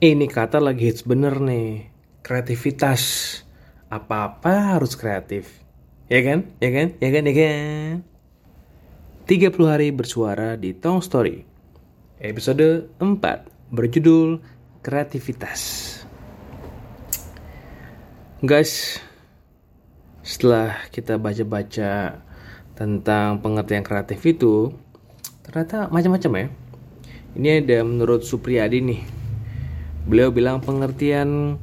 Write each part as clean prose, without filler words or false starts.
Ini kata lagi hits bener nih. Kreativitas. Apa-apa harus kreatif. Ya kan? 30 hari bersuara di Tong Story. Episode 4 berjudul Kreativitas. Guys, setelah kita baca-baca tentang pengertian kreatif itu, ternyata macam-macam ya. Ini ada menurut Supriyadi nih. Beliau bilang pengertian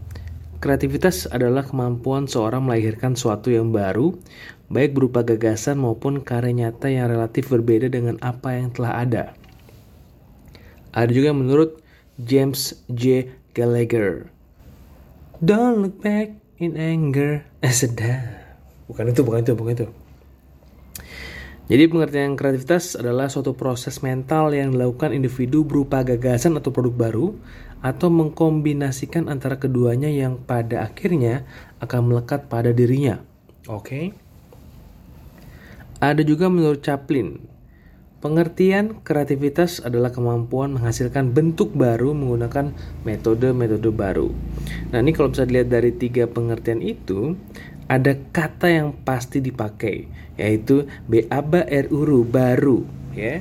kreativitas adalah kemampuan seorang melahirkan sesuatu yang baru, baik berupa gagasan maupun karya nyata yang relatif berbeda dengan apa yang telah ada. Ada juga menurut James J. Gallagher. Don't look back in anger. Sedap. Bukan itu. Jadi pengertian kreativitas adalah suatu proses mental yang dilakukan individu berupa gagasan atau produk baru, atau mengkombinasikan antara keduanya yang pada akhirnya akan melekat pada dirinya. Oke. Ada juga menurut Chaplin. Pengertian kreativitas adalah kemampuan menghasilkan bentuk baru menggunakan metode-metode baru. Nah, ini kalau bisa dilihat dari 3 pengertian itu, ada kata yang pasti dipakai, yaitu BABARURU, baru, ya.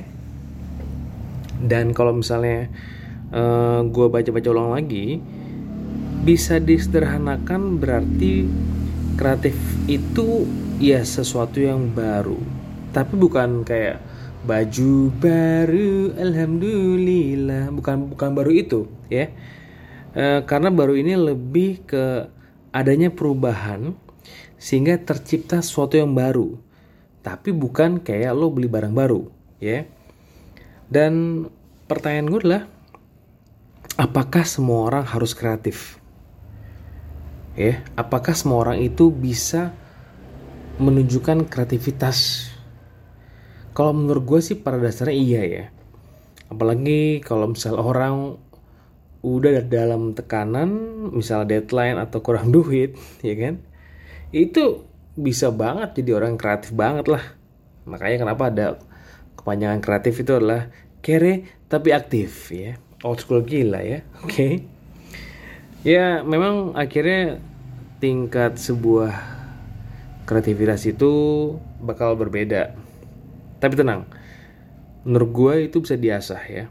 Dan kalau misalnya gue baca-baca ulang lagi, bisa disederhanakan berarti kreatif itu ya sesuatu yang baru, tapi bukan kayak baju baru, alhamdulillah, bukan baru itu ya, karena baru ini lebih ke adanya perubahan sehingga tercipta sesuatu yang baru, tapi bukan kayak lo beli barang baru ya. Dan pertanyaan gue adalah, apakah semua orang harus kreatif ya? Apakah semua orang itu bisa menunjukkan kreativitas? Kalau menurut gue sih pada dasarnya iya ya. Apalagi kalau misal orang udah dalam tekanan, misal deadline atau kurang duit, ya kan? Itu bisa banget jadi orang kreatif banget lah. Makanya kenapa ada kepanjangan kreatif itu adalah kere tapi aktif ya. Old school gila ya. Oke. Ya memang akhirnya tingkat sebuah kreativitas itu bakal berbeda. Tapi tenang, menurut gue itu bisa diasah ya.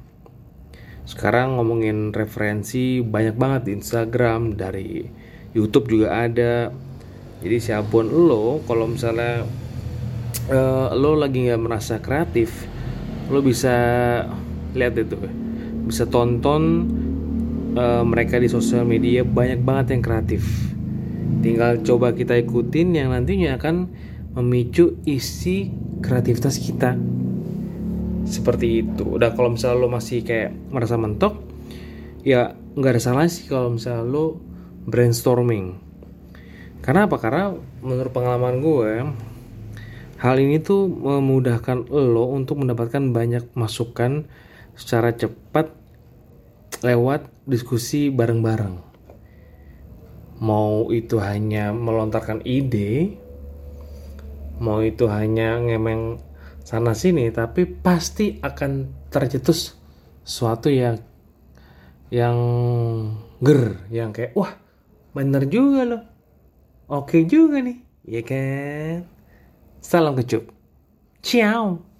Sekarang ngomongin referensi banyak banget di Instagram, dari YouTube juga ada. Jadi siapun lo, kalau misalnya lo lagi gak merasa kreatif, lo bisa lihat itu, bisa tonton mereka di sosial media, banyak banget yang kreatif. Tinggal coba kita ikutin yang nantinya akan memicu isi kreativitas kita. Seperti itu. Udah, kalau misalnya lo masih kayak merasa mentok, ya gak ada salah sih kalau misalnya lo brainstorming. Karena apa? Karena menurut pengalaman gue, hal ini tuh memudahkan lo untuk mendapatkan banyak masukan secara cepat lewat diskusi bareng-bareng. Mau itu hanya melontarkan ide, mau itu hanya ngemeng sana sini, tapi pasti akan tercetus suatu yang ger, yang kayak wah bener juga loh, oke juga nih, ya kan? Salam kecup, ciao.